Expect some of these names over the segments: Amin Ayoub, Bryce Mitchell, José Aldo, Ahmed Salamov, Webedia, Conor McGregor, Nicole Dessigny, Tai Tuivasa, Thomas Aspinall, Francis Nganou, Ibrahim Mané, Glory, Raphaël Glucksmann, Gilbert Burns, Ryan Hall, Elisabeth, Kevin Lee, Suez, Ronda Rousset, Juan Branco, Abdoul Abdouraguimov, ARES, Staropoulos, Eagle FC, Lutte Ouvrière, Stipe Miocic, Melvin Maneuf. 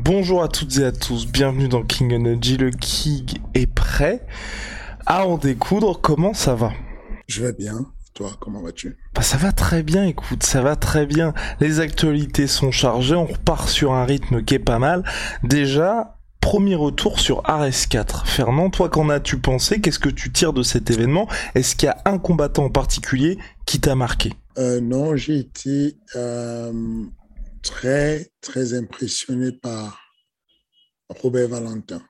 Bonjour à toutes et à tous, bienvenue dans King Energy, le King est prêt à en découdre. Comment ça va ? Je vais bien, toi comment vas-tu ? Bah, ça va très bien, écoute, ça va très bien, les actualités sont chargées, on repart sur un rythme qui est pas mal. Déjà, premier retour sur RS4. Fernand, toi qu'en as-tu pensé ? Qu'est-ce que tu tires de cet événement ? Est-ce qu'il y a un combattant en particulier qui t'a marqué ? Non, j'ai été... très, très impressionné par Robert Valentin.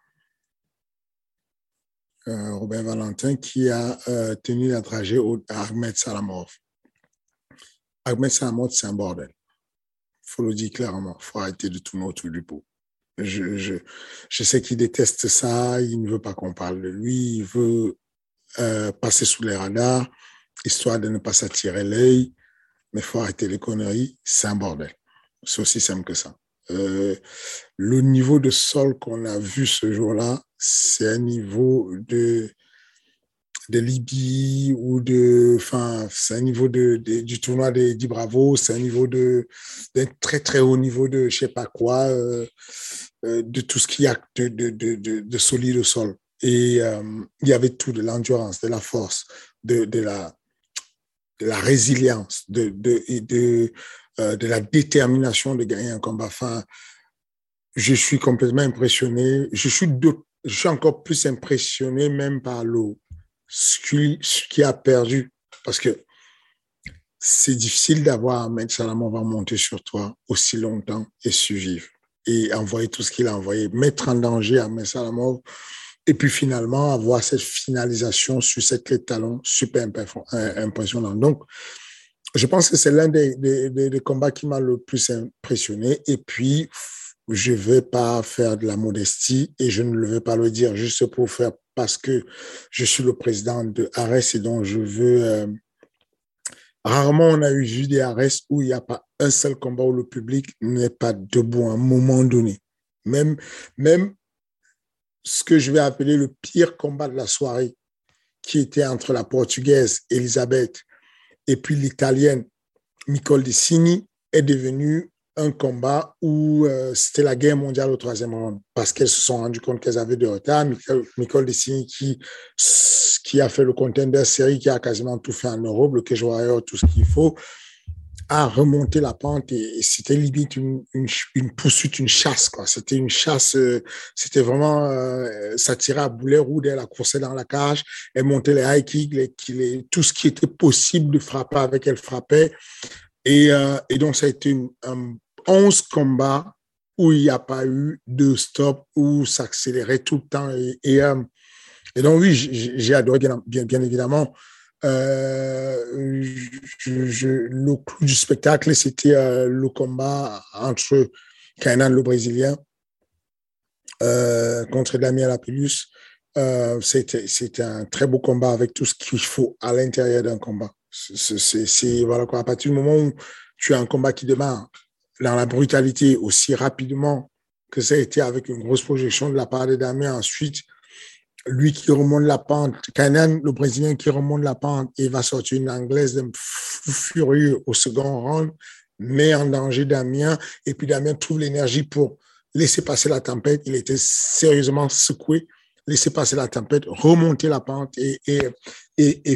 Robert Valentin qui a tenu la trajet à Ahmed Salamov. Ahmed Salamov, c'est un bordel. Il faut le dire clairement. Il faut arrêter de tourner autour du pot. Je sais qu'il déteste ça. Il ne veut pas qu'on parle de lui. Il veut passer sous les radars, histoire de ne pas s'attirer l'œil. Mais il faut arrêter les conneries. C'est un bordel. C'est aussi simple que ça. Le niveau de sol qu'on a vu ce jour-là, c'est un niveau de Libye ou de... Enfin, c'est un niveau du tournoi des Bravo, c'est un niveau d'un très, très haut niveau de je ne sais pas quoi, de tout ce qu'il y a de solide au sol. Et il y avait tout, de l'endurance, de la force, de la résilience, de la détermination de gagner un combat. Enfin, je suis complètement impressionné. Je suis encore plus impressionné même par ce qui a perdu. Parce que c'est difficile d'avoir Ahmed Salamov va monter sur toi aussi longtemps et survivre. Et envoyer tout ce qu'il a envoyé. Mettre en danger Ahmed Salamov. Et puis finalement, avoir cette finalisation sur cette clé de talon super impressionnante. Donc, je pense que c'est l'un des combats qui m'a le plus impressionné. Et puis, je ne vais pas faire de la modestie et je ne le vais pas le dire juste pour faire parce que je suis le président de ARES et donc je veux... Rarement, on a eu vu des ARES où il n'y a pas un seul combat où le public n'est pas debout à un moment donné. Même ce que je vais appeler le pire combat de la soirée qui était entre la Portugaise Elisabeth et puis l'Italienne, Nicole Dessigny, est devenue un combat où c'était la guerre mondiale au troisième round parce qu'elles se sont rendues compte qu'elles avaient de retard. Nicole Dessigny qui a fait le contender série, qui a quasiment tout fait en Europe, le cage warrior, tout ce qu'il faut, a remonté la pente et c'était limite une poursuite, une chasse, quoi. C'était une chasse, c'était vraiment, ça tirait à boulet rouge, elle a coursé dans la cage, elle montait les high kicks, tout ce qui était possible de frapper avec elle frappait. Et donc, ça a été 11 combats où il n'y a pas eu de stop, où ça accélérait tout le temps. Et donc, oui, j'ai adoré, bien évidemment. Le clou du spectacle, c'était le combat entre Kaynan, le Brésilien, contre Damien Lapilus. C'était un très beau combat avec tout ce qu'il faut à l'intérieur d'un combat. Voilà quoi. À partir du moment où tu as un combat qui démarre dans la brutalité aussi rapidement que ça a été avec une grosse projection de la part de Damien, ensuite lui qui remonte la pente, Kaynan, le Brésilien qui remonte la pente et va sortir une Anglaise d'un furieux au second round, met en danger Damien et puis Damien trouve l'énergie pour laisser passer la tempête. Il était sérieusement secoué, laisser passer la tempête, remonter la pente et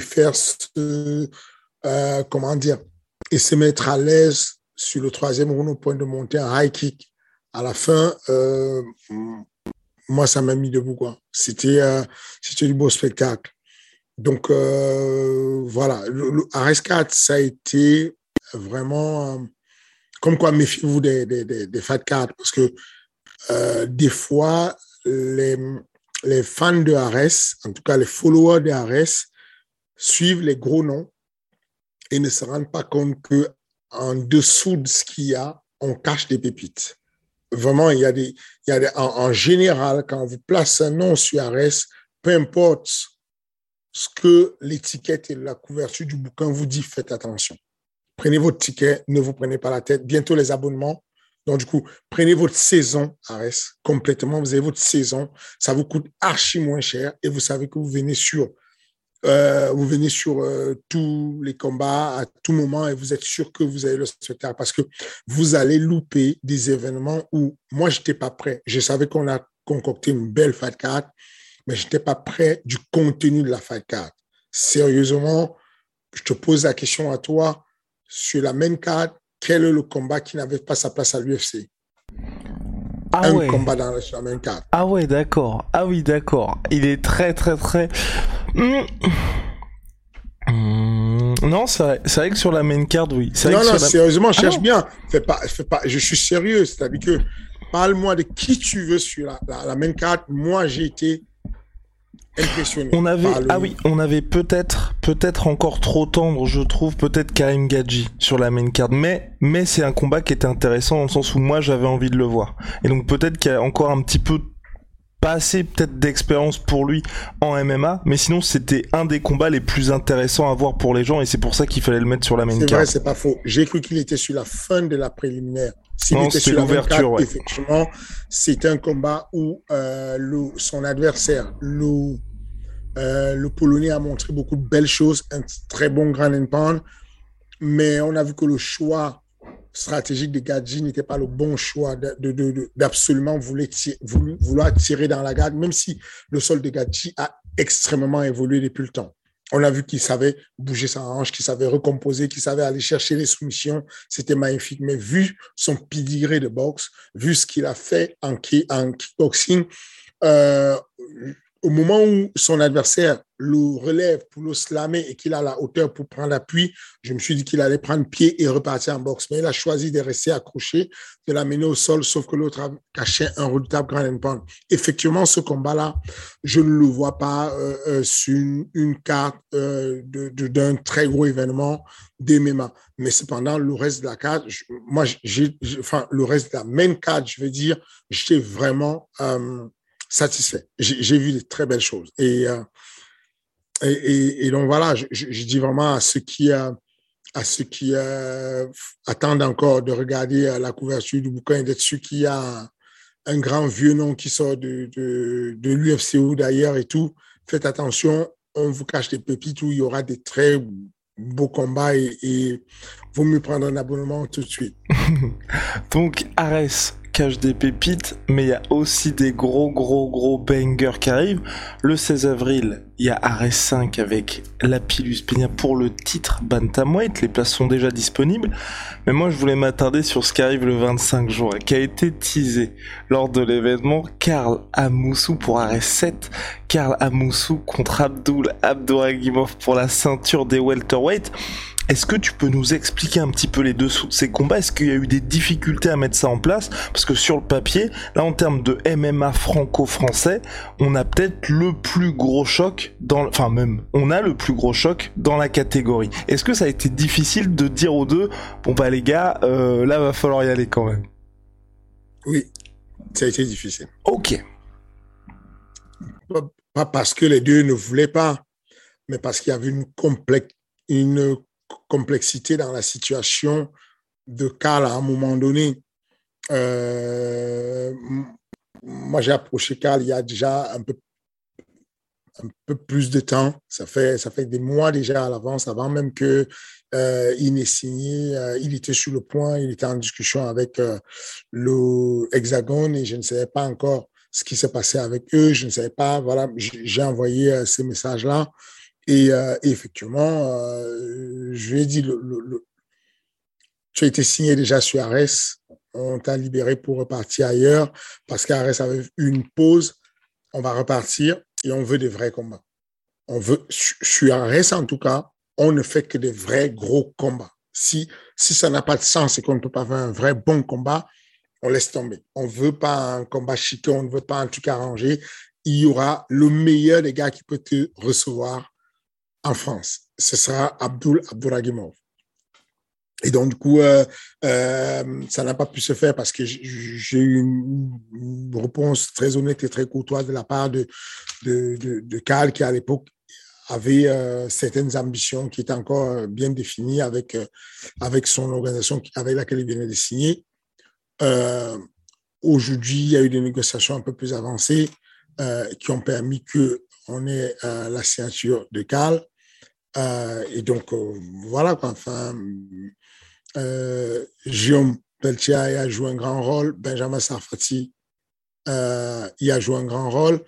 faire ce... comment dire, et se mettre à l'aise sur le troisième round au point de monter un high kick. À la fin... moi, ça m'a mis debout, quoi. C'était du beau spectacle. Donc, voilà. Le RS4, ça a été vraiment, comme quoi, méfiez-vous des fat cards, parce que des fois, les fans de Ares, en tout cas les followers de Ares, suivent les gros noms et ne se rendent pas compte qu'en dessous de ce qu'il y a, on cache des pépites. Vraiment, en général, quand vous placez un nom sur Ares, peu importe ce que l'étiquette et la couverture du bouquin vous dit, faites attention. Prenez votre ticket, ne vous prenez pas la tête. Bientôt les abonnements. Donc, du coup, prenez votre saison, Ares, complètement. Vous avez votre saison. Ça vous coûte archi moins cher et vous savez que vous venez sur tous les combats à tout moment et vous êtes sûr que vous avez le spectacle parce que vous allez louper des événements où moi, je n'étais pas prêt. Je savais qu'on a concocté une belle fight card, mais je n'étais pas prêt du contenu de la fight card. Sérieusement, je te pose la question à toi. Sur la main card, quel est le combat qui n'avait pas sa place à l'UFC? Combat sur la main card. Ah ouais, d'accord. Ah oui, d'accord. Il est très, très, très... Non, c'est vrai que sur la main card, oui. C'est non, sérieusement, cherche bien. Fais pas. Je suis sérieux. C'est-à-dire que parle-moi de qui tu veux sur la main card. Moi, j'ai été... impressionné. On avait peut-être encore trop tendre, je trouve, peut-être Karim Gadji sur la main card, mais c'est un combat qui était intéressant dans le sens où moi j'avais envie de le voir. Et donc peut-être qu'il y a encore un petit peu pas assez peut-être d'expérience pour lui en MMA, mais sinon c'était un des combats les plus intéressants à voir pour les gens et c'est pour ça qu'il fallait le mettre sur la main card. C'est vrai, c'est pas faux. J'ai cru qu'il était sur la fin de la préliminaire. C'était l'ouverture, ouais. Effectivement, c'était un combat où son adversaire, le Polonais, a montré beaucoup de belles choses, un très bon ground and pound, mais on a vu que le choix stratégique de Gadji n'était pas le bon choix d'absolument vouloir tirer dans la garde, même si le sol de Gadji a extrêmement évolué depuis le temps. On a vu qu'il savait bouger sa hanche, qu'il savait recomposer, qu'il savait aller chercher les soumissions. C'était magnifique. Mais vu son pedigree de boxe, vu ce qu'il a fait en kickboxing, au moment où son adversaire le relève pour le slammer et qu'il a la hauteur pour prendre appui, je me suis dit qu'il allait prendre pied et repartir en boxe. Mais il a choisi de rester accroché, de l'amener au sol, sauf que l'autre a caché un redoutable ground and pound. Effectivement, ce combat-là, je ne le vois pas sur une carte d'un très gros événement d'MMA. Mais cependant, le reste de la carte, le reste de la main carte, je veux dire, j'étais vraiment... satisfait. J'ai vu de très belles choses. Et donc voilà, je dis vraiment à ceux qui attendent encore de regarder la couverture du bouquin et d'être sûr qu'il y a un grand vieux nom qui sort de l'UFC ou d'ailleurs et tout. Faites attention, on vous cache des pépites où il y aura des très beaux combats et vaut mieux prendre un abonnement tout de suite. Donc, Ares cache des pépites, mais il y a aussi des gros bangers qui arrivent. Le 16 avril, il y a Ares 5 avec Lapilus Peña pour le titre bantamweight. Les places sont déjà disponibles. Mais moi, je voulais m'attarder sur ce qui arrive le 25 juin, qui a été teasé lors de l'événement Carl Amoussou pour Ares 7. Carl Amoussou contre Abdoul Abdouraguimov pour la ceinture des welterweight. Est-ce que tu peux nous expliquer un petit peu les dessous de ces combats? Est-ce qu'il y a eu des difficultés à mettre ça en place? Parce que sur le papier, là en termes de MMA franco-français, on a peut-être le plus gros choc on a le plus gros choc dans la catégorie. Est-ce que ça a été difficile de dire aux deux, bon bah les gars, là va falloir y aller quand même? Oui, ça a été difficile. Ok. Pas parce que les deux ne voulaient pas, mais parce qu'il y avait une complexité dans la situation de Carl à un moment donné. Moi, j'ai approché Carl il y a déjà un peu plus de temps. Ça fait des mois déjà à l'avance, avant même qu'il n'ait signé. Il était sur le point, il était en discussion avec le Hexagone et je ne savais pas encore ce qui s'est passé avec eux. Je ne savais pas. Voilà, j'ai envoyé ces messages-là. Et effectivement, je lui ai dit, tu as été signé déjà sur Ares, on t'a libéré pour repartir ailleurs, parce qu'Ares avait eu une pause, on va repartir et on veut des vrais combats. Sur Ares en tout cas, on ne fait que des vrais gros combats. Si ça n'a pas de sens et qu'on ne peut pas faire un vrai bon combat, on laisse tomber. On ne veut pas un combat chiqué, on ne veut pas un truc arrangé. Il y aura le meilleur des gars qui peut te recevoir en France. Ce sera Abdoul Abdouraguimov. Et donc, du coup, ça n'a pas pu se faire parce que j'ai eu une réponse très honnête et très courtoise de la part de Carl, qui à l'époque avait certaines ambitions qui étaient encore bien définies avec son organisation avec laquelle il venait de signer. Aujourd'hui, il y a eu des négociations un peu plus avancées qui ont permis qu'on ait la signature de Carl. Et donc, voilà, quoi. Enfin, Guillaume Peltier y a joué un grand rôle, Benjamin Sarfati y a joué un grand rôle,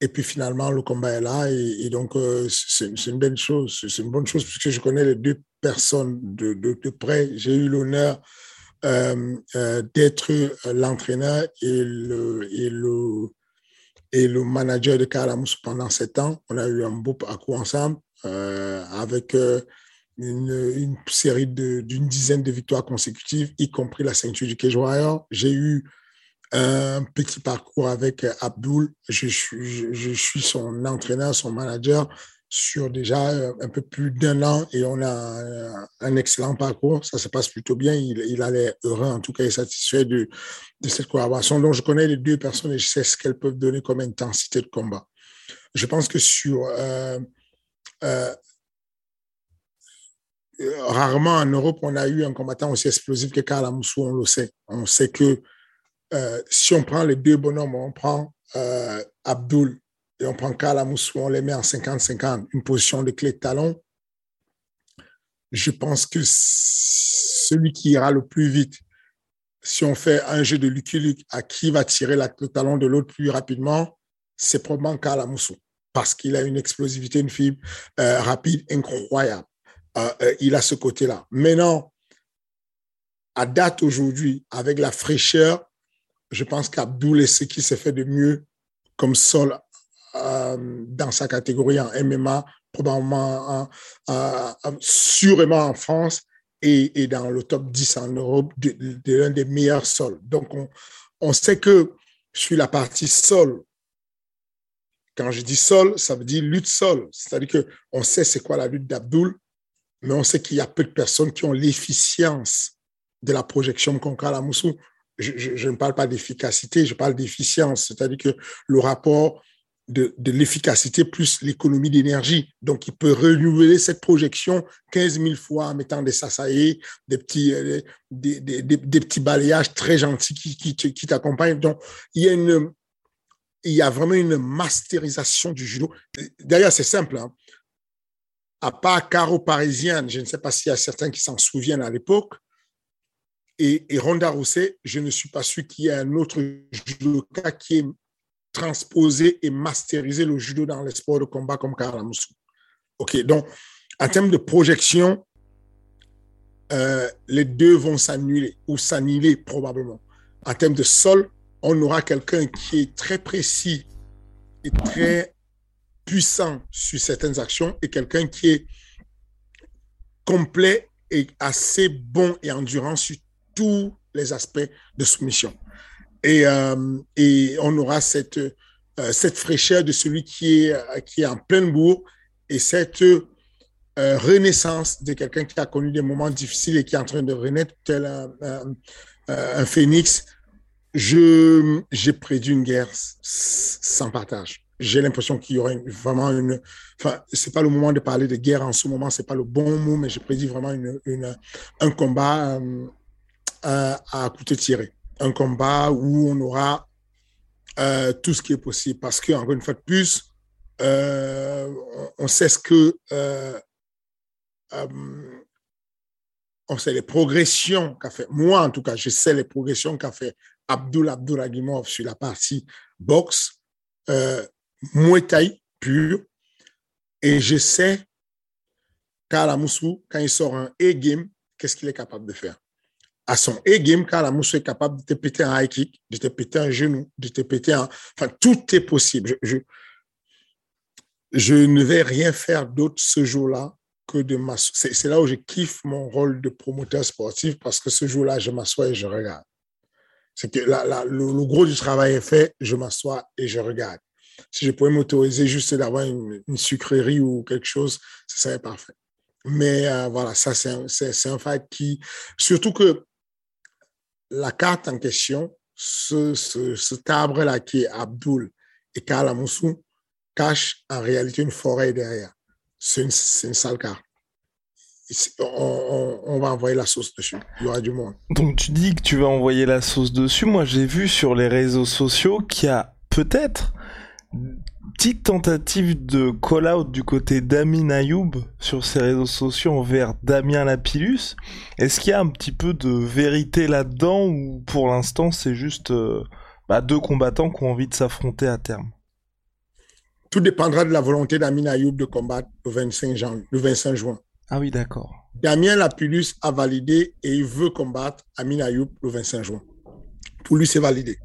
et puis finalement, le combat est là, et donc c'est une belle chose, c'est une bonne chose, puisque je connais les deux personnes de près. J'ai eu l'honneur d'être l'entraîneur et le manager de Carl Amoussou pendant 7 ans. On a eu un beau parcours ensemble, avec une série d'une dizaine de victoires consécutives, y compris la ceinture du Cage Warrior. J'ai eu un petit parcours avec Abdoul. Je suis son entraîneur, son manager, sur déjà un peu plus d'1 an, et on a un excellent parcours. Ça se passe plutôt bien. Il a l'air heureux, en tout cas, et satisfait de cette collaboration. Donc, je connais les deux personnes et je sais ce qu'elles peuvent donner comme intensité de combat. Je pense que sur... rarement en Europe, on a eu un combattant aussi explosif que Carl Amoussou, on le sait. On sait que si on prend les deux bonhommes, on prend Abdoul et on prend Carl Amoussou, on les met en 50-50, une position de clé de talon, je pense que celui qui ira le plus vite, si on fait un jeu de Lucky Luke à qui va tirer le talon de l'autre plus rapidement, c'est probablement Carl Amoussou, parce qu'il a une explosivité, une fibre rapide, incroyable. Il a ce côté-là. Maintenant, à date aujourd'hui, avec la fraîcheur, je pense qu'Abdoul est ce qui s'est fait de mieux comme sol dans sa catégorie en MMA, probablement sûrement en France et dans le top 10 en Europe, de l'un des meilleurs sols. Donc, on sait que sur la partie sol, quand je dis sol, ça veut dire lutte sol. C'est-à-dire qu'on sait c'est quoi la lutte d'Abdoul, mais on sait qu'il y a peu de personnes qui ont l'efficience de la projection contre Carl Amoussou. Je ne parle pas d'efficacité, je parle d'efficience. C'est-à-dire que le rapport de l'efficacité plus l'économie d'énergie. Donc, il peut renouveler cette projection 15 000 fois en mettant des sassayés, des petits balayages très gentils qui t'accompagnent. Donc, il y a vraiment une masterisation du judo. D'ailleurs, c'est simple, hein. À part Caro Parisienne, je ne sais pas s'il y a certains qui s'en souviennent à l'époque, et Ronda Rousset, je ne suis pas sûr qu'il y ait un autre judoka qui ait transposé et masterisé le judo dans les sports de combat comme Carl Amoussou. OK, donc, en termes de projection, les deux vont s'annuler ou s'annihiler probablement. En termes de sol, on aura quelqu'un qui est très précis et très puissant sur certaines actions, et quelqu'un qui est complet et assez bon et endurant sur tous les aspects de soumission. Et on aura cette fraîcheur de celui qui est en pleine bourre, et cette renaissance de quelqu'un qui a connu des moments difficiles et qui est en train de renaître tel un phénix. J'ai prédit une guerre sans partage. J'ai l'impression qu'il y aura vraiment une... Enfin, ce n'est pas le moment de parler de guerre en ce moment, ce n'est pas le bon mot, mais je prédis vraiment un combat à couteau tiré. Un combat où on aura tout ce qui est possible. Parce qu'encore une fois de plus, on sait ce que... on sait les progressions qu'a fait... Moi, en tout cas, je sais les progressions qu'a fait Abdoul Abdouraguimov sur la partie boxe. Muay Thai pur, et je sais Carl Amoussou, quand il sort un A-game, qu'est-ce qu'il est capable de faire. À son A-game, Carl Amoussou est capable de te péter un high kick, de te péter un genou, de te péter un... Enfin, tout est possible. Je ne vais rien faire d'autre ce jour-là que de m'asseoir. C'est là où je kiffe mon rôle de promoteur sportif parce que ce jour-là, je m'assois et je regarde. C'est que le gros du travail est fait, je m'assois et je regarde. Si je pouvais m'autoriser juste d'avoir une sucrerie ou quelque chose, ça serait parfait. Mais voilà, ça, c'est un fight qui... Surtout que la carte en question, ce tabre-là qui est Abdoul et Carl Amoussou, cache en réalité une forêt derrière. C'est une sale carte. On va envoyer la sauce dessus. Il y aura du monde. Donc, tu dis que tu vas envoyer la sauce dessus. Moi, j'ai vu sur les réseaux sociaux qu'il y a peut-être... Petite tentative de call-out du côté d'Amin Ayoub sur ses réseaux sociaux envers Damien Lapilus. Est-ce qu'il y a un petit peu de vérité là-dedans ou pour l'instant c'est juste deux combattants qui ont envie de s'affronter à terme? Tout dépendra de la volonté d'Amin Ayoub de combattre le 25 juin. Ah oui, d'accord. Damien Lapilus a validé et il veut combattre Amin Ayoub le 25 juin. Pour lui, c'est validé.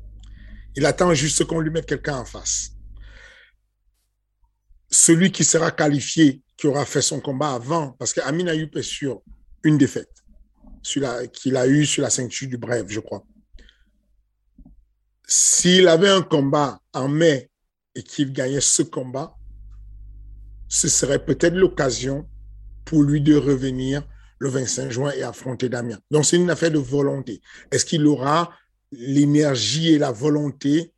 Il attend juste qu'on lui mette quelqu'un en face. Celui qui sera qualifié, qui aura fait son combat avant, parce qu'Amin Ayoub est sur une défaite qu'il a eue sur la ceinture du Brave, je crois. S'il avait un combat en mai et qu'il gagnait ce combat, ce serait peut-être l'occasion pour lui de revenir le 25 juin et affronter Damien. Donc, c'est une affaire de volonté. Est-ce qu'il aura l'énergie et la volonté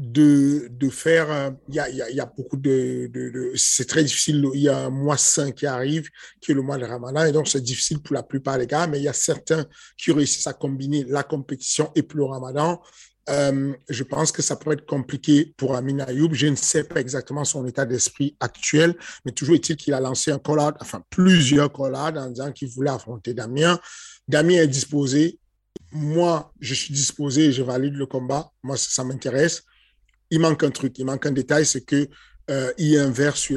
de faire... Il y a beaucoup de... C'est très difficile. Il y a un mois saint qui arrive, qui est le mois de Ramadan, et donc c'est difficile pour la plupart des gars, mais il y a certains qui réussissent à combiner la compétition et puis le Ramadan. Je pense que ça pourrait être compliqué pour Amin Ayoub. Je ne sais pas exactement son état d'esprit actuel, mais toujours est-il qu'il a lancé un call-out, enfin plusieurs call-out, en disant qu'il voulait affronter Damien. Damien est disposé. Moi, je suis disposé, je valide le combat. Moi, ça m'intéresse. Il manque un truc, il manque un détail, c'est qu'il y a un verre sur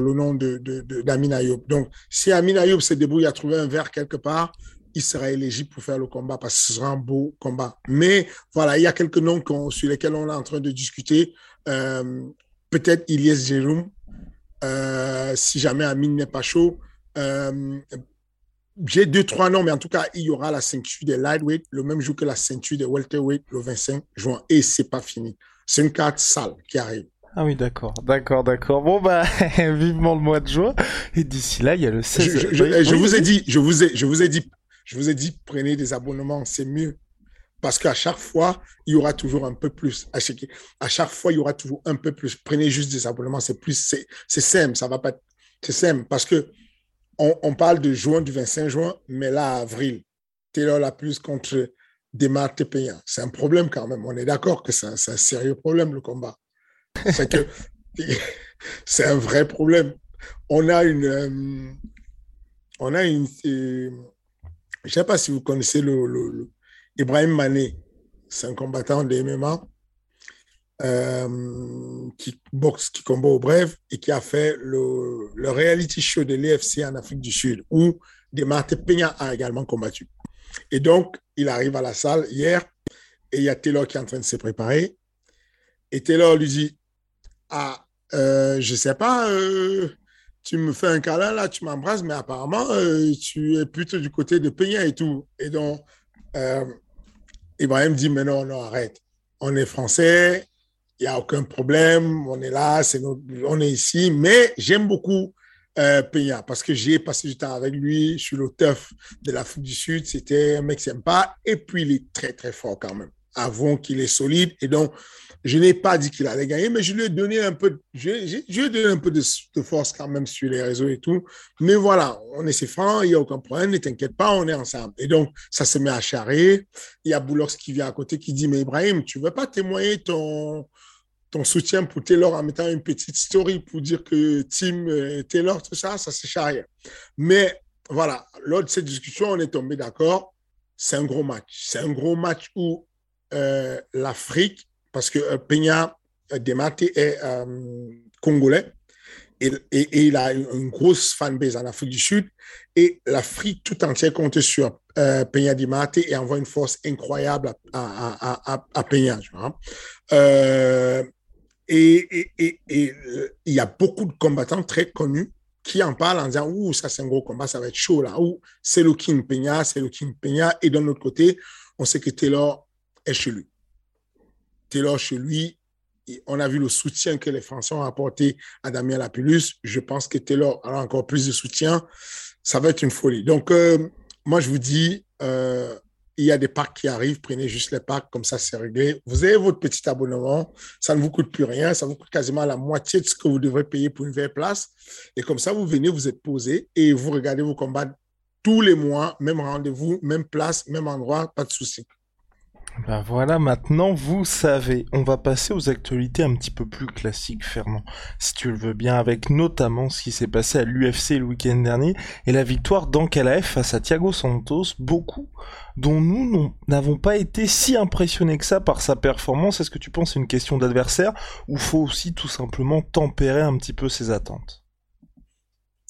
le nom d'Amin Ayoub. Donc, si Amin Ayoub se débrouille à trouver un verre quelque part, il sera éligible pour faire le combat parce que ce sera un beau combat. Mais voilà, il y a quelques noms sur lesquels on est en train de discuter. Peut-être Ilyes Jérôme, si jamais Amin n'est pas chaud. J'ai 2-3 noms, mais en tout cas, il y aura la ceinture des lightweight le même jour que la ceinture des welterweight le 25 juin. Et c'est pas fini. C'est une carte sale qui arrive. Ah oui, d'accord. Bon, vivement le mois de juin. Et d'ici là, il y a le 16. Je vous ai dit, prenez des abonnements, c'est mieux. Parce qu'à chaque fois, il y aura toujours un peu plus. À chaque fois, il y aura toujours un peu plus. Prenez juste des abonnements, c'est simple, ça va pas. C'est simple parce que on parle de juin, du 25 juin, mais là, avril, Taylor Lapillus contre Demate Peña. C'est un problème quand même. On est d'accord que c'est un sérieux problème, le combat. C'est un vrai problème. On a une je ne sais pas si vous connaissez le Ibrahim Mané. C'est un combattant de MMA qui boxe, qui combat au bref et qui a fait le reality show de l'EFC en Afrique du Sud où Demate Peña a également combattu. Et donc, il arrive à la salle hier et il y a Taylor qui est en train de se préparer. Et Taylor lui dit « Ah, je sais pas, tu me fais un câlin là, tu m'embrasses, mais apparemment, tu es plutôt du côté de Peña et tout. » Et donc, Ibrahim dit « Mais non, arrête. On est français, il n'y a aucun problème, on est là, on est ici, mais j'aime beaucoup. » Peña, parce que j'ai passé du temps avec lui, je suis le teuf de l'Afrique du Sud, c'était un mec sympa, et puis il est très très fort quand même, avant qu'il est solide, et donc je n'ai pas dit qu'il allait gagner, mais je lui ai donné un peu, de force quand même sur les réseaux et tout, mais voilà, on est ses francs, il n'y a aucun problème, ne t'inquiète pas, on est ensemble, et donc ça se met à charrer, il y a Boulox qui vient à côté qui dit, mais Ibrahim, tu ne veux pas témoigner ton soutien pour Taylor en mettant une petite story pour dire que Team Taylor, tout ça, ça sert à rien. Mais voilà, lors de cette discussion, on est tombé d'accord. C'est un gros match. C'est un gros match où l'Afrique, parce que Peña Demate est congolais et il a une grosse fanbase en Afrique du Sud. Et l'Afrique tout entière compte sur Peña Demate et envoie une force incroyable à Peña. Tu vois. Et il y a beaucoup de combattants très connus qui en parlent en disant « Ouh, ça c'est un gros combat, ça va être chaud là. » Ou « C'est le King Peña, c'est le King Peña. » Et d'un autre côté, on sait que Taylor est chez lui. Taylor chez lui, on a vu le soutien que les Français ont apporté à Damien Lapilus. Je pense que Taylor a encore plus de soutien. Ça va être une folie. Donc, moi je vous dis, il y a des packs qui arrivent, prenez juste les packs, comme ça c'est réglé. Vous avez votre petit abonnement, ça ne vous coûte plus rien, ça vous coûte quasiment la moitié de ce que vous devrez payer pour une vraie place. Et comme ça, vous venez, vous êtes posé et vous regardez vos combats tous les mois, même rendez-vous, même place, même endroit, pas de souci. Ben voilà, maintenant vous savez, on va passer aux actualités un petit peu plus classiques, Fernand, si tu le veux bien, avec notamment ce qui s'est passé à l'UFC le week-end dernier et la victoire d'Ankalaev face à Thiago Santos, beaucoup dont nous n'avons pas été si impressionnés que ça par sa performance. Est-ce que tu penses que c'est une question d'adversaire ou faut aussi tout simplement tempérer un petit peu ses attentes?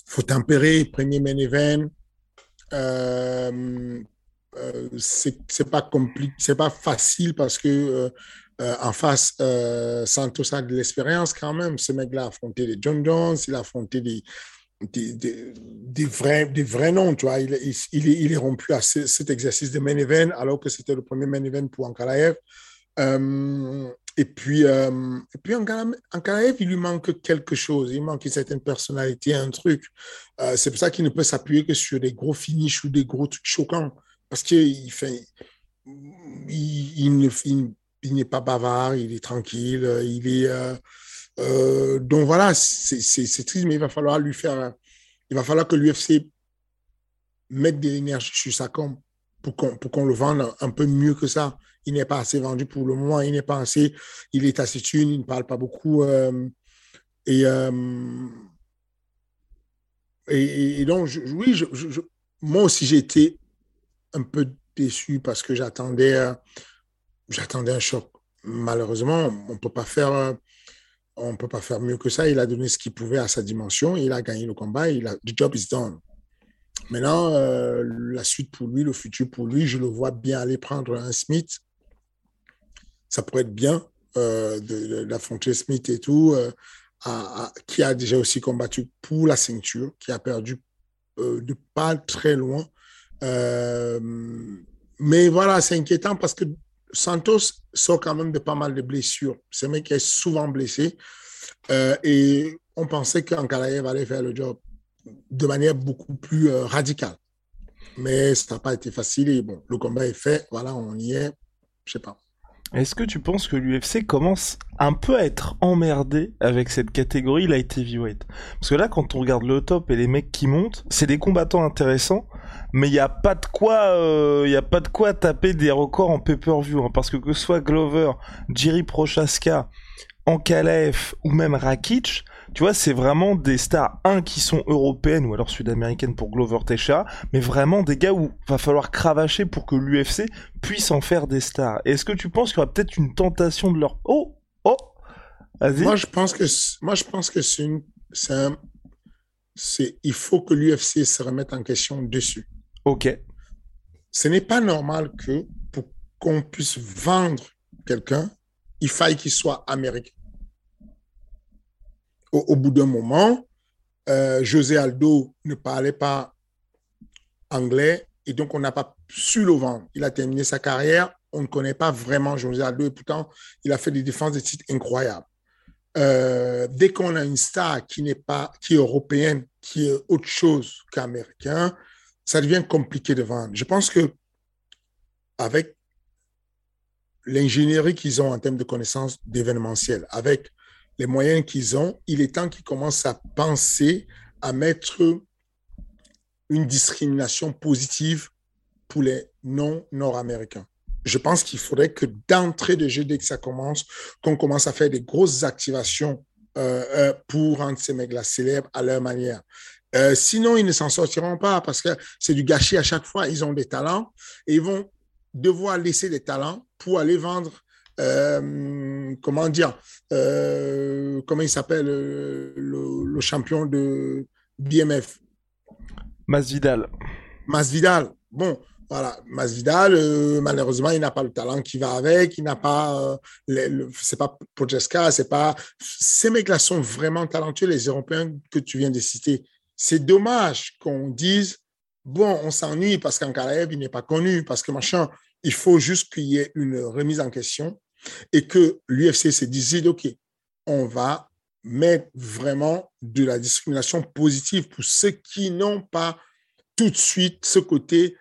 Faut tempérer, premier main event, c'est pas compliqué, c'est pas facile parce que en face, Santos a de l'expérience quand même. Ce mec-là a affronté des John Jones, il a affronté des vrais noms, tu vois. Il est rompu à cet exercice de main event alors que c'était le premier main event pour Ankalaev. Et puis Ankalaev, il lui manque quelque chose. Il manque une certaine personnalité, un truc. C'est pour ça qu'il ne peut s'appuyer que sur des gros finishes ou des gros trucs choquants. Parce qu'il il n'est pas bavard, il est tranquille, il est... donc voilà, c'est triste, mais il va falloir lui faire... Il va falloir que l'UFC mette de l'énergie sur sa com pour qu'on le vende un peu mieux que ça. Il n'est pas assez vendu pour le moment, il n'est pas assez... Il est taciturne, il ne parle pas beaucoup. Donc, moi aussi, j'ai été... un peu déçu parce que j'attendais un choc. Malheureusement, on peut pas faire mieux que ça. Il a donné ce qu'il pouvait à sa dimension, il a gagné le combat, the job is done. Maintenant, la suite pour lui, le futur pour lui, je le vois bien aller prendre un Smith. Ça pourrait être bien d'affronter Smith et tout, qui a déjà aussi combattu pour la ceinture, qui a perdu de pas très loin. Mais voilà, c'est inquiétant parce que Santos sort quand même de pas mal de blessures. C'est un mec qui est souvent blessé et on pensait qu'Ankalaev allait faire le job de manière beaucoup plus radicale. Mais ça n'a pas été facile et bon, le combat est fait, voilà, on y est, je sais pas. Est-ce que tu penses que l'UFC commence un peu à être emmerdé avec cette catégorie light heavyweight? Parce que là, quand on regarde le top et les mecs qui montent, c'est des combattants intéressants, mais il n'y a pas de quoi, taper des records en pay-per-view, hein, parce que ce soit Glover, Jiri Prochazka, Ankalaev ou même Rakic, tu vois, c'est vraiment des stars, qui sont européennes ou alors sud-américaines pour Glover Teixeira, mais vraiment des gars où va falloir cravacher pour que l'UFC puisse en faire des stars. Est-ce que tu penses qu'il y aura peut-être une tentation de leur... Oh, vas-y. Moi, je pense que il faut que l'UFC se remette en question dessus. Ok. Ce n'est pas normal que pour qu'on puisse vendre quelqu'un, il faille qu'il soit américain. Au bout d'un moment, José Aldo ne parlait pas anglais et donc on n'a pas su le vendre. Il a terminé sa carrière, on ne connaît pas vraiment José Aldo et pourtant il a fait des défenses de titres incroyables. Dès qu'on a une star qui est européenne, qui est autre chose qu'américain, ça devient compliqué de vendre. Je pense que avec l'ingénierie qu'ils ont en termes de connaissances d'événementiel, avec les moyens qu'ils ont, il est temps qu'ils commencent à penser à mettre une discrimination positive pour les non-nord-américains. Je pense qu'il faudrait que d'entrée de jeu, dès que ça commence, qu'on commence à faire des grosses activations pour rendre ces mecs-là célèbres à leur manière. Sinon, ils ne s'en sortiront pas parce que c'est du gâchis à chaque fois. Ils ont des talents et ils vont devoir laisser des talents pour aller vendre comment il s'appelle le champion de BMF? Masvidal. Bon, voilà, Masvidal, malheureusement, il n'a pas le talent qui va avec, il n'a pas, c'est pas Prochazka, c'est pas... Ces mecs-là sont vraiment talentueux, les Européens que tu viens de citer. c'est dommage qu'on dise, bon, on s'ennuie parce qu'Ankalaev, il n'est pas connu, parce que machin, il faut juste qu'il y ait une remise en question et que l'UFC se dise, OK, on va mettre vraiment de la discrimination positive pour ceux qui n'ont pas tout de suite ce côté,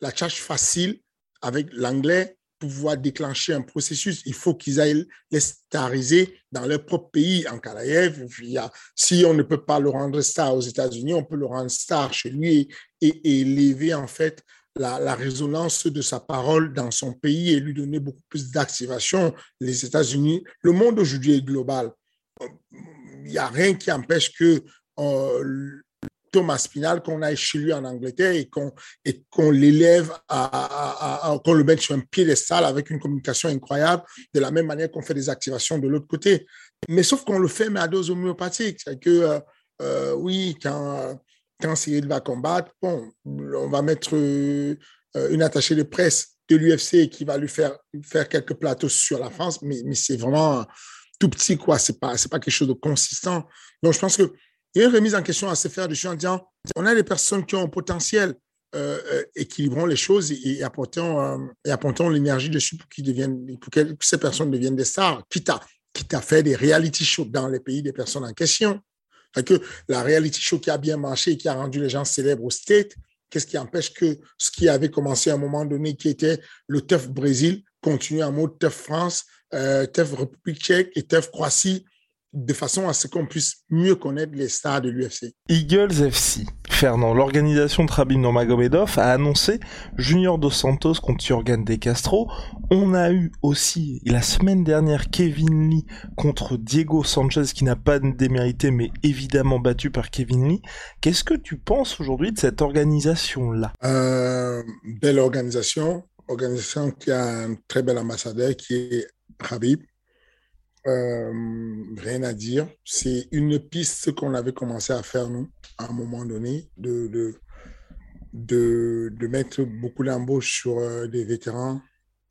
la charge facile avec l'anglais pour pouvoir déclencher un processus. Il faut qu'ils aillent les stariser dans leur propre pays. Ankalaev, si on ne peut pas le rendre star aux États-Unis, on peut le rendre star chez lui et élever en fait la résonance de sa parole dans son pays et lui donner beaucoup plus d'activation. Les États-Unis, le monde aujourd'hui est global. Il n'y a rien qui empêche que Thomas Aspinall, qu'on aille chez lui en Angleterre et qu'on l'élève, qu'on le mette sur un piédestal avec une communication incroyable, de la même manière qu'on fait des activations de l'autre côté. Mais sauf qu'on le fait, mais à dose homéopathique. C'est que, oui, quand Cyril va combattre, bon, on va mettre une attachée de presse de l'UFC qui va lui faire quelques plateaux sur la France, mais c'est vraiment tout petit, quoi. C'est pas quelque chose de consistant. Donc, je pense que il y a une remise en question à se faire dessus en disant on a des personnes qui ont un potentiel, équilibrons les choses et apportons l'énergie dessus pour que ces personnes deviennent des stars, quitte à faire des reality shows dans les pays des personnes en question. Que la reality show qui a bien marché et qui a rendu les gens célèbres au States, qu'est-ce qui empêche que ce qui avait commencé à un moment donné, qui était le TUF Brésil, continue en mode TUF France, TUF République Tchèque et TUF Croatie, de façon à ce qu'on puisse mieux connaître les stars de l'UFC. Eagles FC. Fernand, l'organisation de Khabib Nurmagomedov a annoncé Junior Dos Santos contre Yorgan De Castro. On a eu aussi la semaine dernière Kevin Lee contre Thiago Santos qui n'a pas démérité mais évidemment battu par Kevin Lee. Qu'est-ce que tu penses aujourd'hui de cette organisation-là ? Belle organisation qui a un très bel ambassadeur qui est Khabib. Rien à dire. C'est une piste qu'on avait commencé à faire, nous, à un moment donné, de mettre beaucoup d'embauches sur des vétérans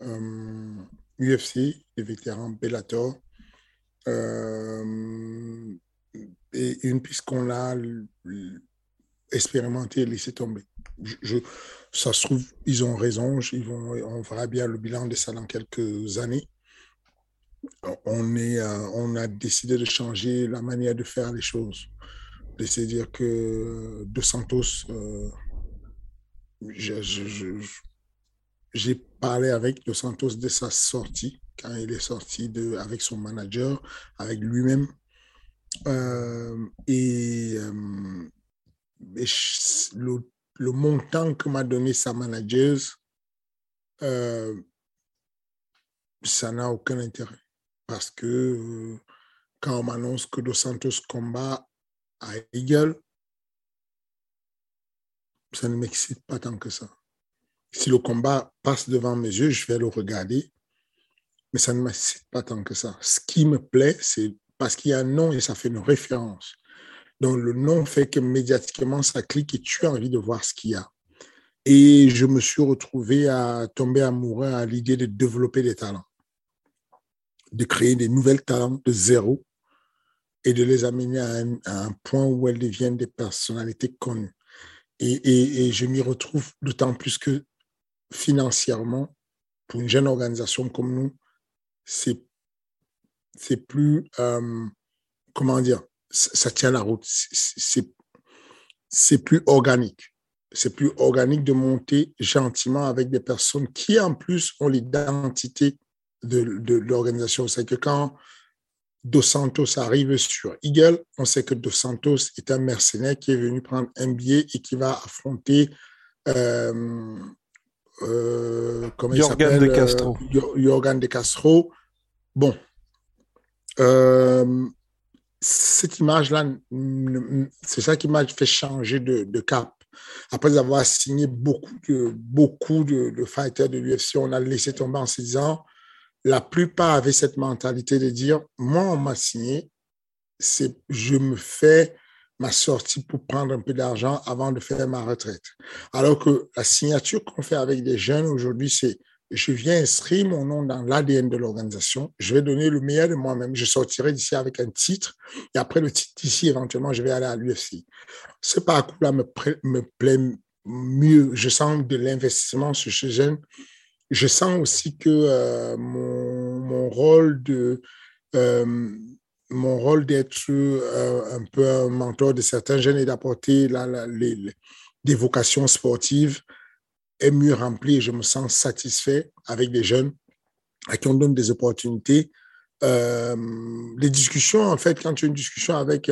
UFC, des vétérans Bellator. Et une piste qu'on a expérimentée et laissée tomber. Ça se trouve, ils ont raison. On verra bien le bilan de ça dans quelques années. On a décidé de changer la manière de faire les choses. C'est-à-dire que Dos Santos, j'ai parlé avec Dos Santos dès sa sortie, quand il est sorti avec son manager, avec lui-même. Le montant que m'a donné sa manageuse, ça n'a aucun intérêt. Parce que quand on m'annonce que Dos Santos combat à Eagle, ça ne m'excite pas tant que ça. Si le combat passe devant mes yeux, je vais le regarder, mais ça ne m'excite pas tant que ça. Ce qui me plaît, c'est parce qu'il y a un nom et ça fait une référence. Donc le nom fait que médiatiquement, ça clique et tu as envie de voir ce qu'il y a. Et je me suis retrouvé à tomber amoureux à l'idée de développer des talents, de créer des nouveaux talents de zéro et de les amener à un point où elles deviennent des personnalités connues. Et je m'y retrouve d'autant plus que financièrement, pour une jeune organisation comme nous, c'est plus... comment dire? Ça tient la route. C'est plus organique. C'est plus organique de monter gentiment avec des personnes qui, en plus, ont l'identité de l'organisation. C'est que quand Dos Santos arrive sur Eagle, on sait que Dos Santos est un mercenaire qui est venu prendre un billet et qui va affronter Yorgan De Castro. Bon, cette image-là, c'est ça qui m'a fait changer de cap. Après avoir signé beaucoup de fighters de l'UFC, on a laissé tomber en se disant, la plupart avaient cette mentalité de dire, moi, on m'a signé, je me fais ma sortie pour prendre un peu d'argent avant de faire ma retraite. Alors que la signature qu'on fait avec des jeunes aujourd'hui, c'est je viens inscrire mon nom dans l'ADN de l'organisation, je vais donner le meilleur de moi-même, je sortirai d'ici avec un titre, et après le titre d'ici, éventuellement, je vais aller à l'UFC. Ce parcours-là me plaît mieux, je sens de l'investissement sur ce jeune, je sens aussi que mon rôle d'être un peu un mentor de certains jeunes et d'apporter des vocations sportives est mieux rempli et je me sens satisfait avec des jeunes à qui on donne des opportunités. Les discussions, en fait, quand tu as une discussion avec...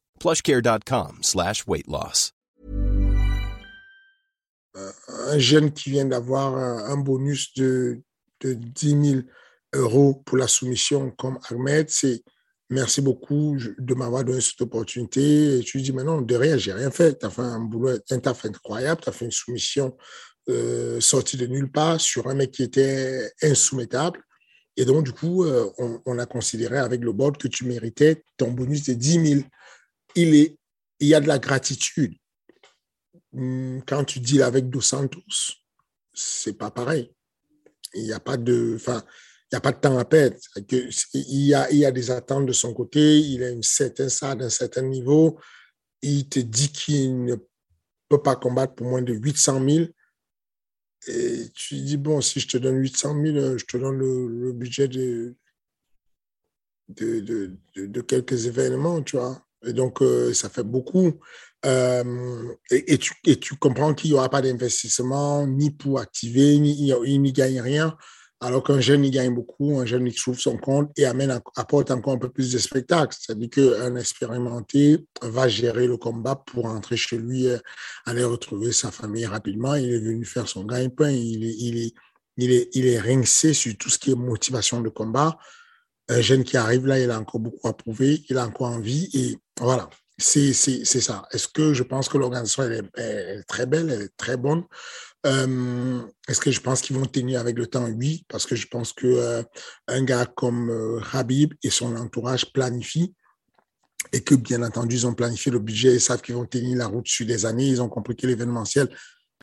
PlushCare.com/weight-loss. Un jeune qui vient d'avoir un bonus de 10 000 € pour la soumission comme Ahmed, c'est merci beaucoup de m'avoir donné cette opportunité. Et tu lui dis, mais non, de rien, j'ai rien fait. Tu as fait un boulot, un taf incroyable, tu as fait une soumission sortie de nulle part sur un mec qui était insoumettable. Et donc, du coup, on a considéré avec le board que tu méritais ton bonus de 10 000. Il y a de la gratitude. Quand tu deals avec Dos Santos, c'est pas pareil. Il n'y a pas de temps à perdre. Il y a des attentes de son côté, il a une certaine salle d'un certain niveau, il te dit qu'il ne peut pas combattre pour moins de 800 000. Et tu dis, bon, si je te donne 800 000, je te donne le budget de quelques événements, tu vois. Et donc, ça fait beaucoup. Et tu comprends qu'il n'y aura pas d'investissement, ni pour activer, ni il n'y gagne rien. Alors qu'un jeune, il gagne beaucoup, un jeune, il trouve son compte et apporte encore un peu plus de spectacle. C'est-à-dire qu'un expérimenté va gérer le combat pour rentrer chez lui, aller retrouver sa famille rapidement. Il est venu faire son gagne-pain. Il est rincé sur tout ce qui est motivation de combat. Un jeune qui arrive là, il a encore beaucoup à prouver, il a encore envie. Et voilà, c'est ça. Est-ce que je pense que l'organisation, elle est très belle, elle est très bonne? Est-ce que je pense qu'ils vont tenir avec le temps? Oui, parce que je pense qu'un gars comme Khabib et son entourage planifient et que, bien entendu, ils ont planifié le budget, ils savent qu'ils vont tenir la route sur des années, ils ont compris que l'événementiel,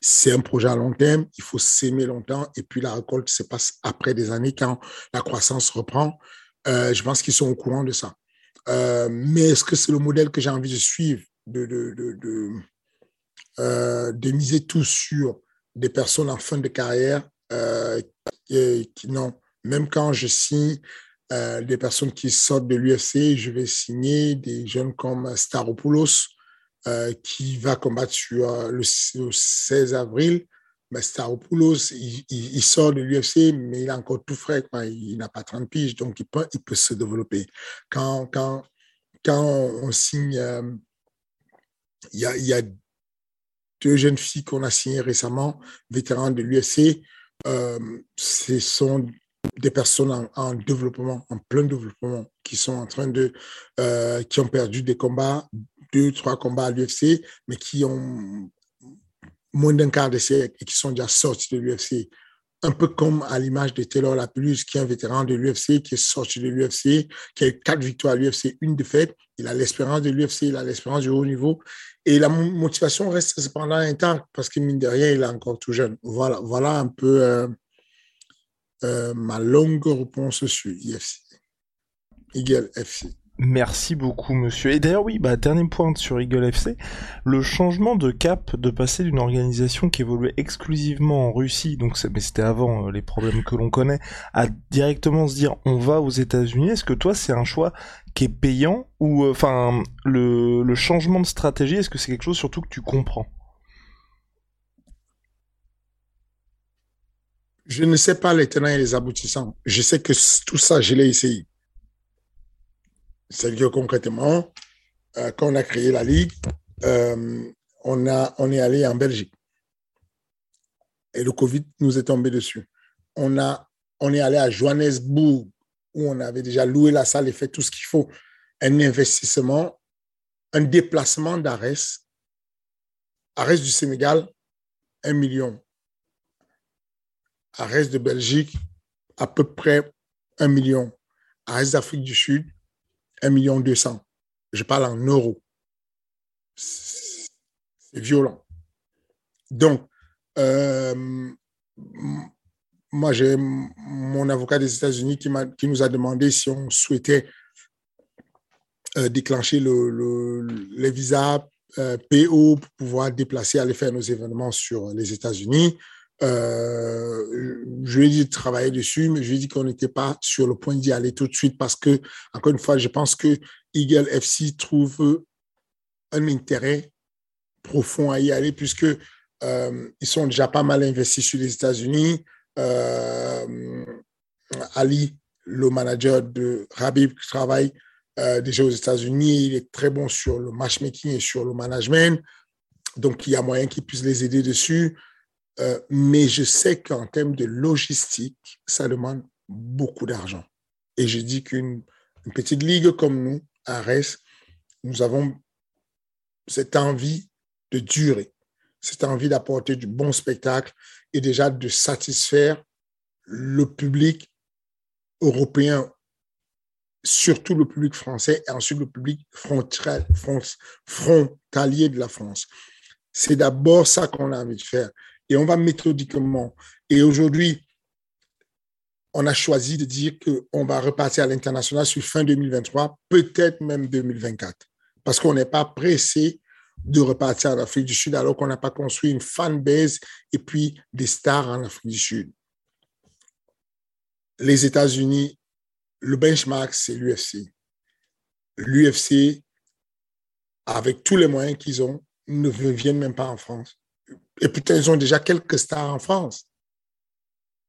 c'est un projet à long terme, il faut s'aimer longtemps et puis la récolte se passe après des années quand la croissance reprend. Je pense qu'ils sont au courant de ça. Mais est-ce que c'est le modèle que j'ai envie de suivre, de miser tout sur des personnes en fin de carrière non. Même quand je signe des personnes qui sortent de l'UFC, je vais signer des jeunes comme Staropoulos qui va combattre sur le 16 avril. Mais Staropoulos, il sort de l'UFC, mais il est encore tout frais, quoi. Il n'a pas 30 piges, donc il peut se développer. Quand on signe, il y a 2 jeunes filles qu'on a signées récemment, vétérans de l'UFC, ce sont des personnes en développement, en plein développement, qui sont en train qui ont perdu des combats, 2-3 combats à l'UFC, mais qui ont moins d'un quart de siècle et qui sont déjà sortis de l'UFC. Un peu comme à l'image de Taylor Lapillus, qui est un vétéran de l'UFC, qui est sorti de l'UFC, qui a eu 4 victoires à l'UFC, 1 défaite. Il a l'espérance de l'UFC, il a l'espérance du haut niveau. Et la motivation reste cependant intacte parce que, mine de rien, il est encore tout jeune. Voilà un peu ma longue réponse sur IFC. Eagle FC. Merci beaucoup, monsieur. Et d'ailleurs, oui, dernier point sur Eagle FC, le changement de cap de passer d'une organisation qui évoluait exclusivement en Russie, donc mais c'était avant les problèmes que l'on connaît, à directement se dire on va aux États-Unis. Est-ce que toi, c'est un choix qui est payant ou le changement de stratégie, est-ce que c'est quelque chose surtout que tu comprends? Je ne sais pas les tenants et les aboutissants. Je sais que tout ça, je l'ai essayé. C'est-à-dire concrètement, quand on a créé la Ligue, on est allé en Belgique. et le Covid nous est tombé dessus. On est allé à Johannesburg où on avait déjà loué la salle et fait tout ce qu'il faut. Un investissement, un déplacement d'Arès, Arès du Sénégal, 1 million. Arès de Belgique, à peu près 1 million. Arès d'Afrique du Sud, 1,2 million. Je parle en euros. C'est violent. Donc, moi, j'ai mon avocat des États-Unis qui nous a demandé si on souhaitait déclencher les visas PO pour pouvoir déplacer, aller faire nos événements sur les États-Unis. Je lui ai dit de travailler dessus, mais je lui ai dit qu'on n'était pas sur le point d'y aller tout de suite parce que, encore une fois, je pense que Eagle FC trouve un intérêt profond à y aller puisque ils sont déjà pas mal investis sur les États-Unis. Ali, le manager de Khabib, travaille déjà aux États-Unis. Il est très bon sur le matchmaking et sur le management. Donc, il y a moyen qu'il puisse les aider dessus. Mais je sais qu'en termes de logistique, ça demande beaucoup d'argent. Et je dis qu'une petite ligue comme nous, Arès, nous avons cette envie de durer, cette envie d'apporter du bon spectacle et déjà de satisfaire le public européen, surtout le public français et ensuite le public frontalier de la France. C'est d'abord ça qu'on a envie de faire. Et on va méthodiquement. Et aujourd'hui, on a choisi de dire qu'on va repartir à l'international sur fin 2023, peut-être même 2024, parce qu'on n'est pas pressé de repartir en Afrique du Sud alors qu'on n'a pas construit une fanbase et puis des stars en Afrique du Sud. Les États-Unis, le benchmark, c'est l'UFC. L'UFC, avec tous les moyens qu'ils ont, ne viennent même pas en France. Et putain, ils ont déjà quelques stars en France.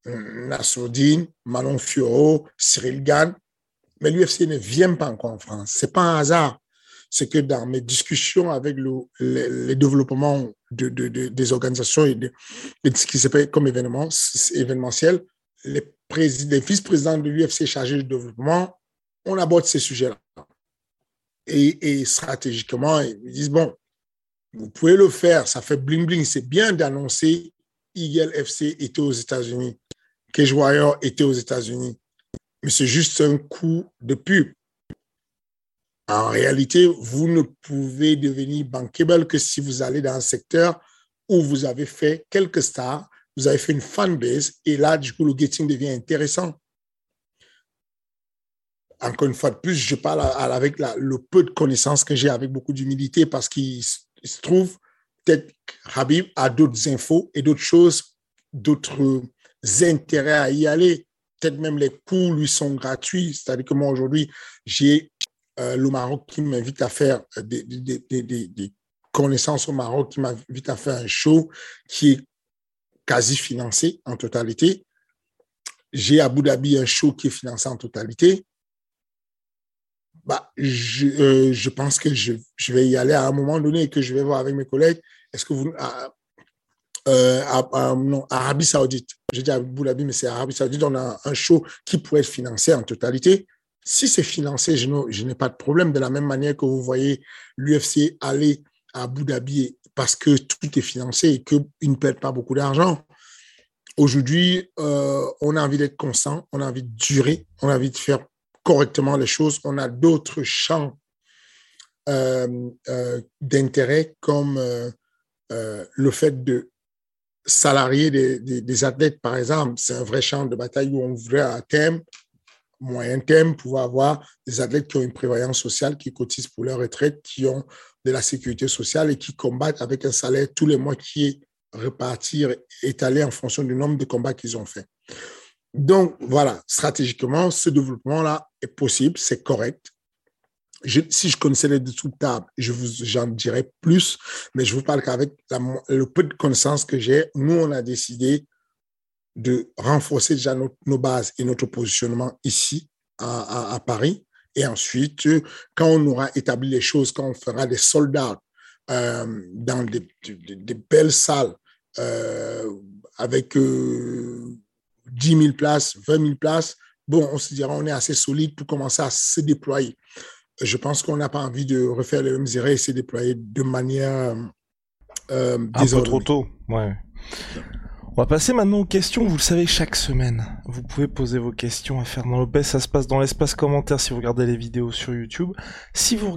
Nassourdine, Manon Fiorot, Cyril Gane. Mais l'UFC ne vient pas encore en France. Ce n'est pas un hasard. C'est que dans mes discussions avec les développements des organisations et de ce qui s'appelle comme événementiel, les vice-présidents de l'UFC chargés du développement, on aborde ces sujets-là. Et stratégiquement, ils disent, bon, vous pouvez le faire, ça fait bling-bling. C'est bien d'annoncer Eagle FC était aux États-Unis, Cage Warrior était aux États-Unis. Mais c'est juste un coup de pub. En réalité, vous ne pouvez devenir bankable que si vous allez dans un secteur où vous avez fait quelques stars, vous avez fait une fanbase, et là, du coup, le getting devient intéressant. Encore une fois de plus, je parle avec le peu de connaissances que j'ai avec beaucoup d'humilité parce qu'il se trouve, peut-être Khabib a d'autres infos et d'autres choses, d'autres intérêts à y aller. Peut-être même les cours lui sont gratuits. C'est-à-dire que moi, aujourd'hui, j'ai le Maroc qui m'invite à faire des connaissances au Maroc, qui m'invite à faire un show qui est quasi financé en totalité. J'ai à Abu Dhabi un show qui est financé en totalité. Bah, je pense que je vais y aller à un moment donné et que je vais voir avec mes collègues. Est-ce que vous... non, Arabie Saoudite. J'ai dit Abu Dhabi, mais c'est Arabie Saoudite. On a un show qui pourrait être financé en totalité. Si c'est financé, je n'ai pas de problème. De la même manière que vous voyez l'UFC aller à Abu Dhabi parce que tout est financé et qu'ils ne perdent pas beaucoup d'argent. Aujourd'hui, on a envie d'être constant, on a envie de durer, on a envie de faire correctement les choses. On a d'autres champs d'intérêt comme le fait de salarier des athlètes, par exemple. C'est un vrai champ de bataille où on voudrait à terme, moyen terme, pouvoir avoir des athlètes qui ont une prévoyance sociale, qui cotisent pour leur retraite, qui ont de la sécurité sociale et qui combattent avec un salaire tous les mois qui est réparti, étalé en fonction du nombre de combats qu'ils ont fait. Donc, voilà, stratégiquement, ce développement-là est possible, c'est correct. Si je connaissais les dessous de table, j'en dirais plus, mais je vous parle qu'avec le peu de connaissances que j'ai, nous, on a décidé de renforcer déjà nos bases et notre positionnement ici à Paris. Et ensuite, quand on aura établi les choses, quand on fera des sold-out dans des belles salles avec 10 000 places, 20 000 places, bon, on se dira on est assez solide pour commencer à se déployer. Je pense qu'on n'a pas envie de refaire les mêmes erreurs et se déployer de manière désordonnée. Un peu trop tôt, ouais. On va passer maintenant aux questions, vous le savez, chaque semaine. Vous pouvez poser vos questions à Fernand Lopez, ça se passe dans l'espace commentaire si vous regardez les vidéos sur YouTube. Si vous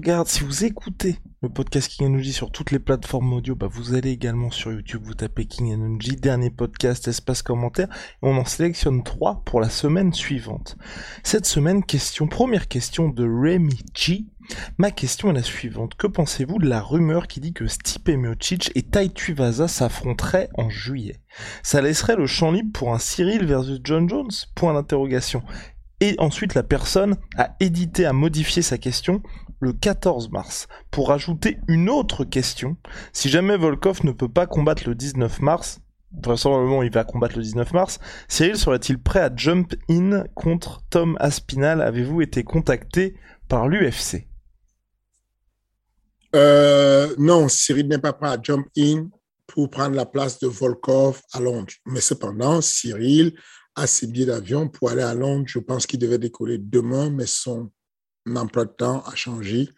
écoutez le podcast King & Nunji sur toutes les plateformes audio, bah vous allez également sur YouTube, vous tapez King & Nunji, dernier podcast, espace commentaire, et on en sélectionne 3 pour la semaine suivante. Cette semaine, première question de Rémi G. Ma question est la suivante. Que pensez-vous de la rumeur qui dit que Stipe Miocic et Tai Tuivasa s'affronteraient en juillet? Ça laisserait le champ libre pour un Cyril versus John Jones? Point d'interrogation. Et ensuite, la personne a modifié sa question le 14 mars pour ajouter une autre question. Si jamais Volkov ne peut pas combattre le 19 mars, vraisemblablement il va combattre le 19 mars, Cyril serait-il prêt à jump in contre Tom Aspinall? Avez-vous été contacté par l'UFC? Non, Cyril n'est pas prêt à jump in pour prendre la place de Volkov à Londres. Mais cependant, Cyril a ses billets d'avion pour aller à Londres. Je pense qu'il devait décoller demain, mais son emploi de temps a changé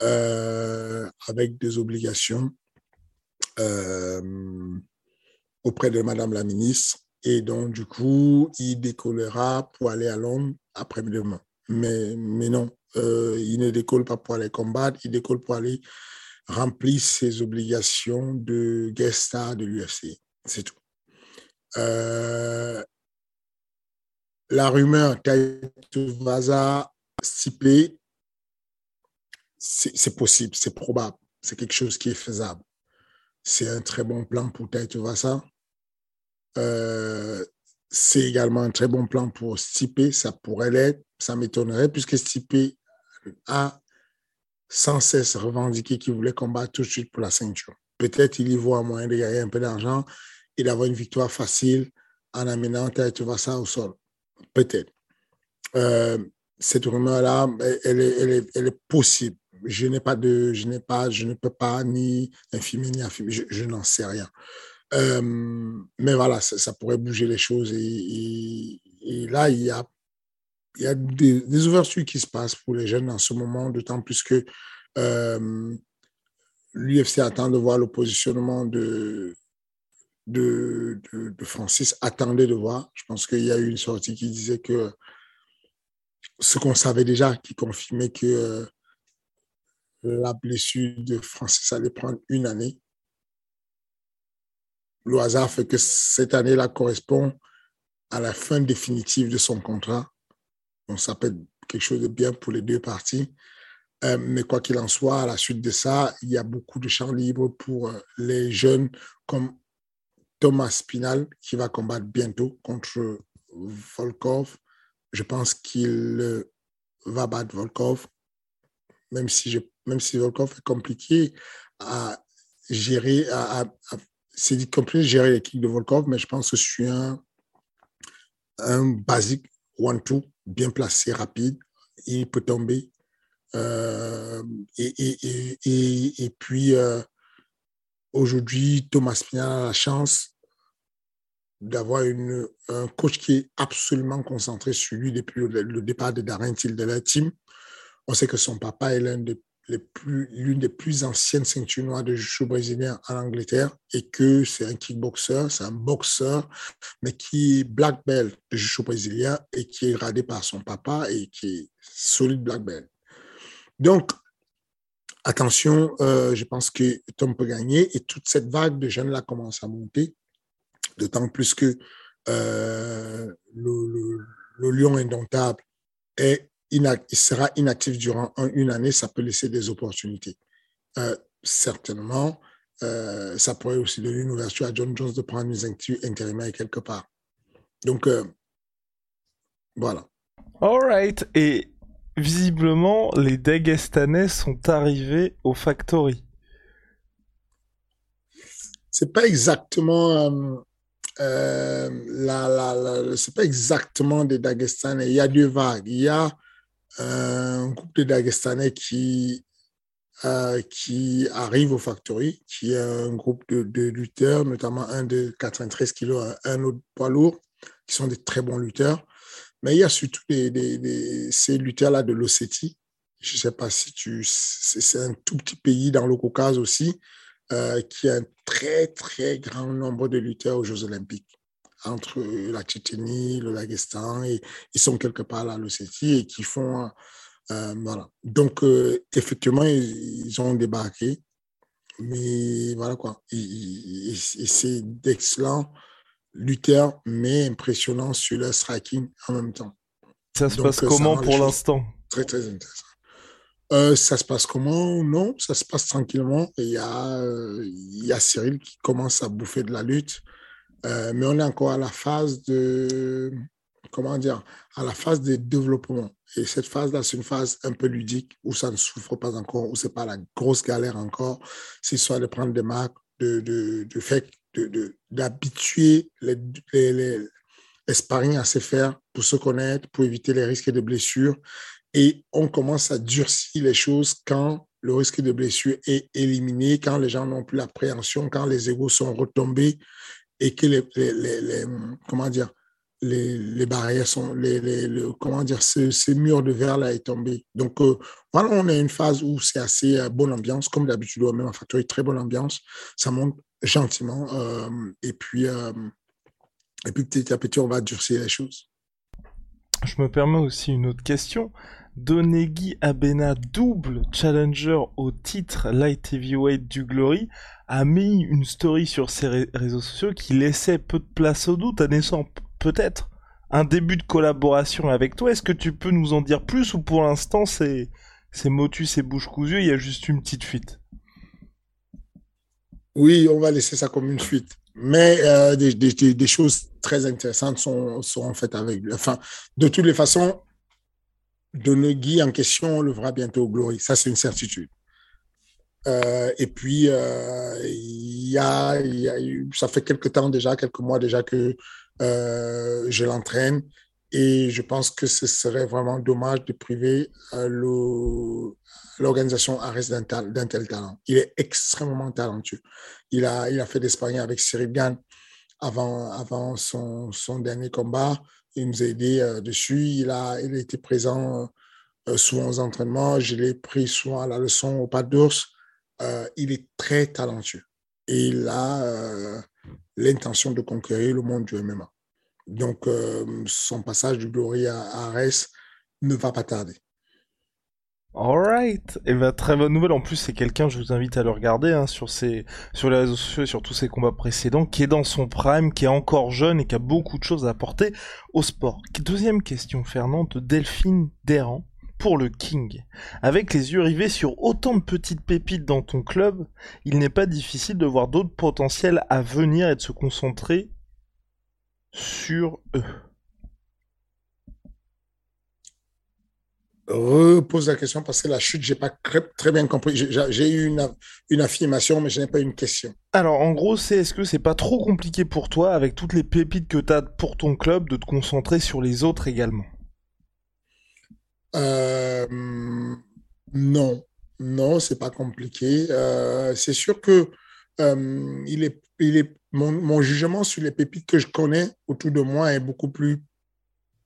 avec des obligations auprès de Madame la Ministre. Et donc, du coup, il décollera pour aller à Londres après-demain. Mais non. Il ne décolle pas pour aller combattre, il décolle pour aller remplir ses obligations de guest star de l'UFC. C'est tout. La rumeur Tai Tuivasa Stipe, c'est possible, c'est probable, c'est quelque chose qui est faisable. C'est un très bon plan pour Tai Tuivasa. C'est également un très bon plan pour Stipe, ça pourrait l'être, ça m'étonnerait, puisque Stipe a sans cesse revendiqué qu'il voulait combattre tout de suite pour la ceinture. Peut-être il y voit un moyen de gagner un peu d'argent et d'avoir une victoire facile en amenant Tai Tuivasa au sol. Peut-être. Cette rumeur-là, elle est possible. Je ne peux pas ni infirmer ni affirmer. Je n'en sais rien. Mais voilà, ça pourrait bouger les choses et là, il y a des ouvertures qui se passent pour les jeunes en ce moment, d'autant plus que l'UFC attend de voir le positionnement de Francis, attendait de voir. Je pense qu'il y a eu une sortie qui disait que ce qu'on savait déjà, qui confirmait que la blessure de Francis allait prendre une année. Le hasard fait que cette année-là correspond à la fin définitive de son contrat. Donc, ça peut être quelque chose de bien pour les deux parties. Mais quoi qu'il en soit, à la suite de ça, il y a beaucoup de champs libres pour les jeunes comme Thomas Aspinall, qui va combattre bientôt contre Volkov. Je pense qu'il va battre Volkov, même si Volkov est compliqué à gérer, c'est compliqué de gérer les kicks de Volkov, mais je pense que je suis un basique one-two, bien placé, rapide. Il peut tomber. Et puis, aujourd'hui, Thomas Aspinall a la chance d'avoir un coach qui est absolument concentré sur lui depuis le départ de Darren Till de la team. On sait que son papa est l'une des plus anciennes ceintures noires de jiu-jitsu brésilien en Angleterre et que c'est un kickboxer, c'est un boxeur, mais qui est black belt de jiu-jitsu brésilien et qui est gradé par son papa et qui est solide black belt. Donc, attention, je pense que Tom peut gagner et toute cette vague de jeunes-là commence à monter, d'autant plus que le lion indomptable est il sera inactif durant une année, ça peut laisser des opportunités. Certainement, ça pourrait aussi donner une ouverture à John Jones de prendre une intérimaire quelque part. Donc, voilà. All right. Et visiblement, les Dagestanais sont arrivés au Factory. C'est pas exactement... c'est pas exactement des Dagestanais. Il y a deux vagues. Il y a un groupe de Dagestanais qui qui arrive au Factory, qui est un groupe de lutteurs, notamment un de 93 kilos, un autre poids lourd, qui sont des très bons lutteurs. Mais il y a surtout ces lutteurs-là de l'Ossétie. Je ne sais pas si c'est un tout petit pays dans le Caucase aussi, qui a un très, très grand nombre de lutteurs aux Jeux Olympiques, entre la Tchétchénie, le Daghestan, et ils sont quelque part là à l'Ossétie et qui font... Voilà. Donc, effectivement, ils ont débarqué. Mais voilà quoi. Et c'est d'excellents lutteurs, mais impressionnants sur leur striking en même temps. Ça se passe comment pour l'instant ? Très, très intéressant. Ça se passe comment ? Non, ça se passe tranquillement. Il y a Cyril qui commence à bouffer de la lutte. Mais on est encore à la phase de... Comment dire, à la phase de développement. Et cette phase-là, c'est une phase un peu ludique où ça ne souffre pas encore, où ce n'est pas la grosse galère encore. C'est soit de prendre des marques, d'habituer les sparring à se faire pour se connaître, pour éviter les risques de blessures. Et on commence à durcir les choses quand le risque de blessure est éliminé, quand les gens n'ont plus l'appréhension, quand les égos sont retombés et que les barrières sont, ce mur de verre-là est tombé. Donc, voilà, on est à une phase où c'est assez bonne ambiance, comme d'habitude, même en Factory, très bonne ambiance. Ça monte gentiment. Et puis, petit à petit, on va durcir les choses. Je me permets aussi une autre question. Donegui Abena, double challenger au titre light heavyweight du Glory, a mis une story sur ses réseaux sociaux qui laissait peu de place au doute, à naissance. Peut-être un début de collaboration avec toi. Est-ce que tu peux nous en dire plus ou pour l'instant c'est motus et bouche cousue, il y a juste une petite fuite? Oui, on va laisser ça comme une fuite. Mais des choses très intéressantes seront faites avec lui. Enfin, de toutes les façons, Donegui en question, on le verra bientôt au Glory. Ça, c'est une certitude. Et puis, ça fait quelques mois déjà que je l'entraîne et je pense que ce serait vraiment dommage de priver l'organisation ARES d'un tel talent. Il est extrêmement talentueux. Il a fait des sparring avec Cyril Gane avant son dernier combat. Il nous a aidé dessus. Il a été présent souvent aux entraînements. Je l'ai pris souvent à la leçon au pas d'ours. Il est très talentueux et il a l'intention de conquérir le monde du MMA. Donc, son passage du Glory à Arès ne va pas tarder. Alright, et bien très bonne nouvelle. En plus, c'est quelqu'un, je vous invite à le regarder sur les réseaux sociaux et sur tous ses combats précédents, qui est dans son prime, qui est encore jeune et qui a beaucoup de choses à apporter au sport. Deuxième question, Fernand, de Delphine Derrand. Pour le King, avec les yeux rivés sur autant de petites pépites dans ton club, il n'est pas difficile de voir d'autres potentiels à venir et de se concentrer sur eux. Repose la question parce que la chute, j'ai pas très bien compris. J'ai eu une affirmation, mais je n'ai pas une question. Alors, en gros, est-ce que c'est pas trop compliqué pour toi, avec toutes les pépites que tu as pour ton club, de te concentrer sur les autres également ? Non, c'est pas compliqué. C'est sûr que mon jugement sur les pépites que je connais autour de moi est beaucoup plus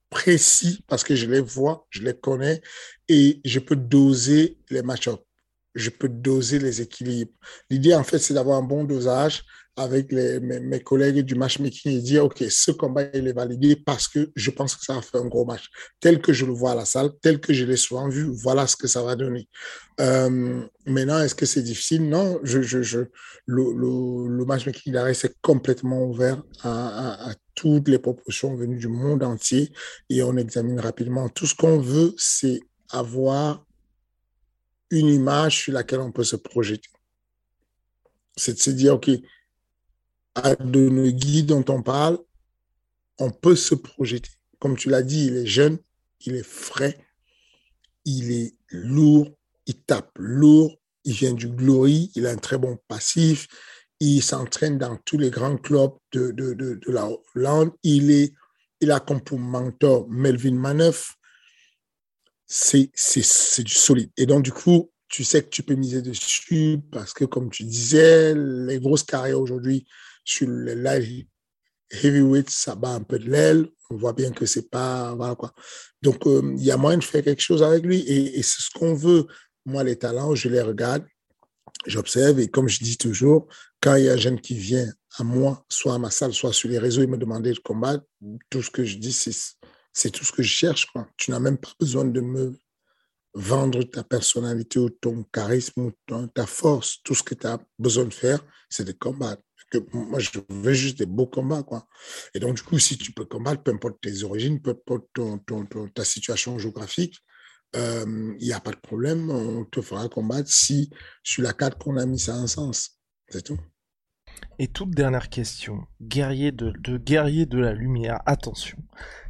précis parce que je les vois, je les connais et je peux doser les match-ups, je peux doser les équilibres. L'idée, en fait, c'est d'avoir un bon dosage avec mes collègues du matchmaking et dire, OK, ce combat, il est validé parce que je pense que ça va faire un gros match. Tel que je le vois à la salle, tel que je l'ai souvent vu, voilà ce que ça va donner. Maintenant, est-ce que c'est difficile ? Non, le matchmaking d'arrêt, c'est complètement ouvert à toutes les propositions venues du monde entier et on examine rapidement. Tout ce qu'on veut, c'est avoir une image sur laquelle on peut se projeter. C'est de se dire, OK, à Donegui dont on parle, on peut se projeter. Comme tu l'as dit, il est jeune, il est frais, il est lourd, il tape lourd, il vient du Glory, il a un très bon passif, il s'entraîne dans tous les grands clubs de la Hollande, il a comme pour mentor Melvin Maneuf, c'est du solide. Et donc, du coup, tu sais que tu peux miser dessus parce que, comme tu disais, les grosses carrières aujourd'hui sur le live heavyweight, ça bat un peu de l'aile. On voit bien que c'est pas... Voilà quoi. Donc, il y a moyen de faire quelque chose avec lui et c'est ce qu'on veut. Moi, les talents, je les regarde, j'observe et comme je dis toujours, quand il y a un jeune qui vient à moi, soit à ma salle, soit sur les réseaux, il me demandait de combattre, tout ce que je dis, c'est tout ce que je cherche, quoi. Tu n'as même pas besoin de me vendre ta personnalité ou ton charisme ou ta force. Tout ce que tu as besoin de faire, c'est de combattre. Moi, je veux juste des beaux combats, quoi. Et donc, du coup, si tu peux combattre, peu importe tes origines, peu importe ta situation géographique, il n'y a pas de problème, on te fera combattre si sur la carte qu'on a mis, ça a un sens. C'est tout. Et toute dernière question, guerrier de la lumière, attention.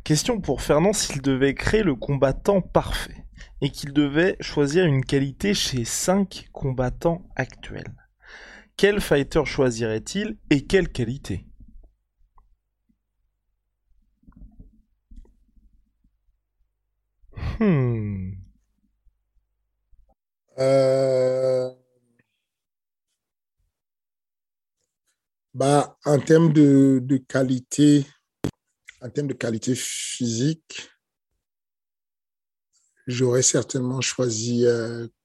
Question pour Fernand, s'il devait créer le combattant parfait et qu'il devait choisir une qualité chez 5 combattants actuels, quel fighter choisirait-il et quelle qualité ? Bah, en termes de qualité, en termes de qualité physique, j'aurais certainement choisi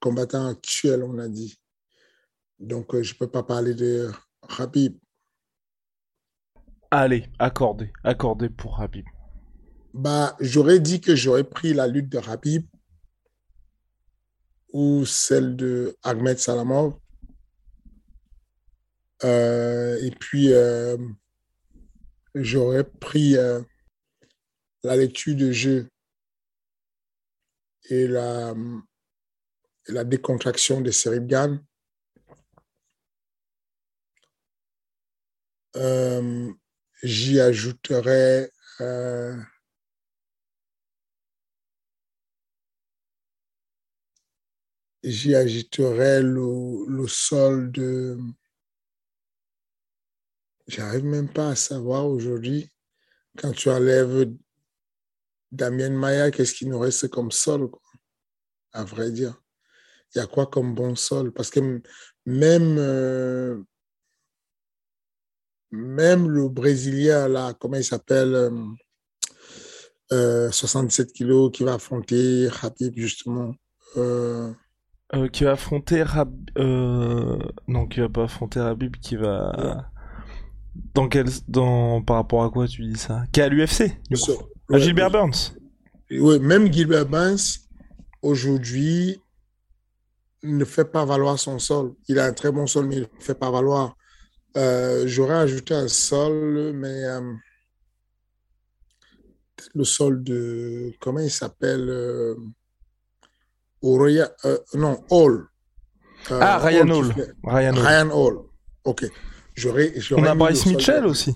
combattant actuel, on a dit. Donc, je ne peux pas parler de Khabib. Allez, accordé pour Khabib. Bah, j'aurais dit que j'aurais pris la lutte de Khabib ou celle de Ahmed Salamov. Et puis, j'aurais pris la lecture de jeu et la décontraction de Cyril Gane. J'y ajouterais le sol de... J'arrive même pas à savoir aujourd'hui, quand tu enlèves Damien Maya, qu'est-ce qui nous reste comme sol, quoi, à vrai dire. Il y a quoi comme bon sol? Parce que même le Brésilien, là, comment il s'appelle, 67 kilos, qui va affronter Khabib, justement. Qui va affronter Khabib... Non, qui va pas affronter Khabib, qui va... Ouais. Par rapport à quoi tu dis ça? Qui est à l'UFC, à Gilbert Burns. Oui, même Gilbert Burns, aujourd'hui, ne fait pas valoir son sol. Il a un très bon sol, mais il ne fait pas valoir. J'aurais ajouté un sol, mais le sol de... Comment il s'appelle Hall. Ryan Hall. Ryan Hall, ok. On a Bryce Mitchell aussi.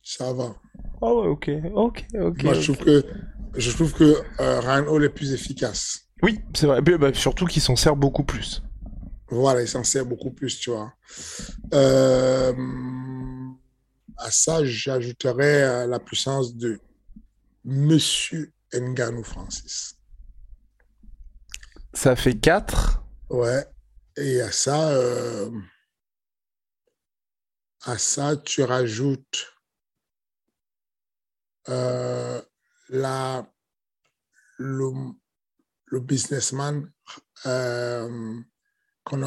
Ça va. Ah ouais, ok. Moi, je trouve que Ryan Hall est plus efficace. Oui, c'est vrai. Mais, surtout qu'il s'en sert beaucoup plus. Voilà, il s'en sert beaucoup plus, tu vois. À ça, j'ajouterais la puissance de Monsieur Nganou Francis. Ça fait 4. Ouais. Et à ça... À ça, tu rajoutes le businessman Conor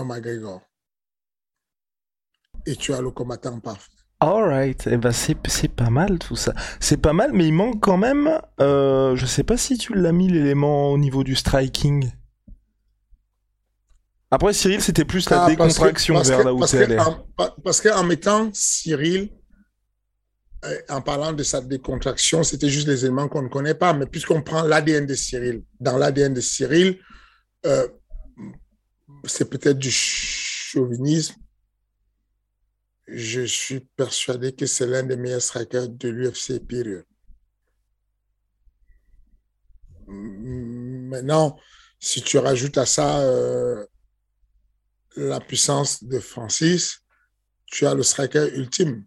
McGregor. Et tu as le combattant parfait. Alright, eh ben c'est pas mal tout ça. C'est pas mal, mais il manque quand même... je sais pas si tu l'as mis l'élément au niveau du striking. Après, Cyril, c'était plus la décontraction vers là où tu allais. Parce qu'en mettant Cyril, en parlant de sa décontraction, c'était juste les éléments qu'on ne connaît pas. Mais puisqu'on prend l'ADN de Cyril, dans l'ADN de Cyril, c'est peut-être du chauvinisme. Je suis persuadé que c'est l'un des meilleurs strikers de l'UFC, période. Maintenant, si tu rajoutes à ça... la puissance de Francis, tu as le striker ultime.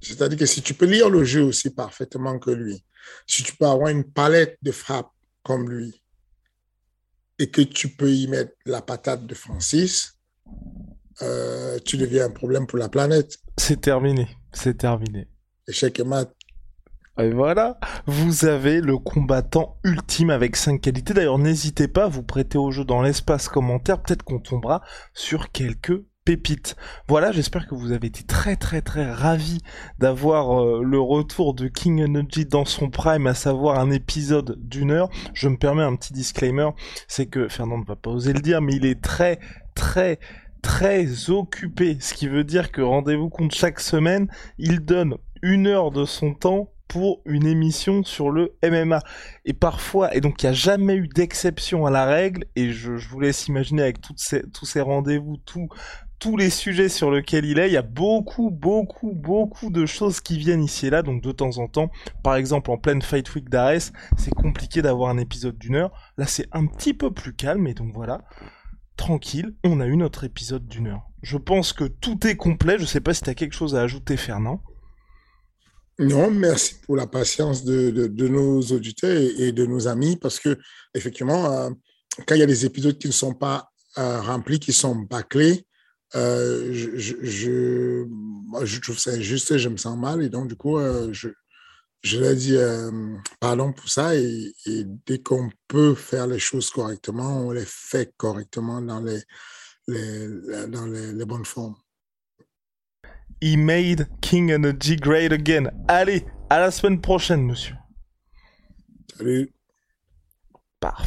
C'est-à-dire que si tu peux lire le jeu aussi parfaitement que lui, si tu peux avoir une palette de frappes comme lui, et que tu peux y mettre la patate de Francis, tu deviens un problème pour la planète. C'est terminé, c'est terminé. Échec et mat. Et voilà, vous avez le combattant ultime avec 5 qualités. D'ailleurs, n'hésitez pas à vous prêter au jeu dans l'espace commentaire. Peut-être qu'on tombera sur quelques pépites. Voilà, j'espère que vous avez été très ravis d'avoir le retour de King Energy dans son prime, à savoir un épisode d'1 heure. Je me permets un petit disclaimer, c'est que Fernand ne va pas oser le dire, mais il est très occupé. Ce qui veut dire que, rendez-vous compte, chaque semaine, il donne 1 heure de son temps pour une émission sur le MMA. Et parfois, et donc il n'y a jamais eu d'exception à la règle, et je vous laisse imaginer avec tous ces rendez-vous, tous les sujets sur lesquels il est, il y a beaucoup de choses qui viennent ici et là, donc de temps en temps, par exemple en pleine Fight Week d'Arès, c'est compliqué d'avoir un épisode d'1 heure, là c'est un petit peu plus calme, et donc voilà, tranquille, on a eu notre épisode d'1 heure. Je pense que tout est complet, je ne sais pas si tu as quelque chose à ajouter, Fernand. Non, merci pour la patience de nos auditeurs et de nos amis, parce que effectivement, quand il y a des épisodes qui ne sont pas remplis, qui sont bâclés, je trouve ça injuste et je me sens mal. Et donc, du coup, je leur dis pardon pour ça. Et dès qu'on peut faire les choses correctement, on les fait correctement dans les bonnes formes. He made King Energy great again. Allez, à la semaine prochaine, monsieur. Salut. Parfait.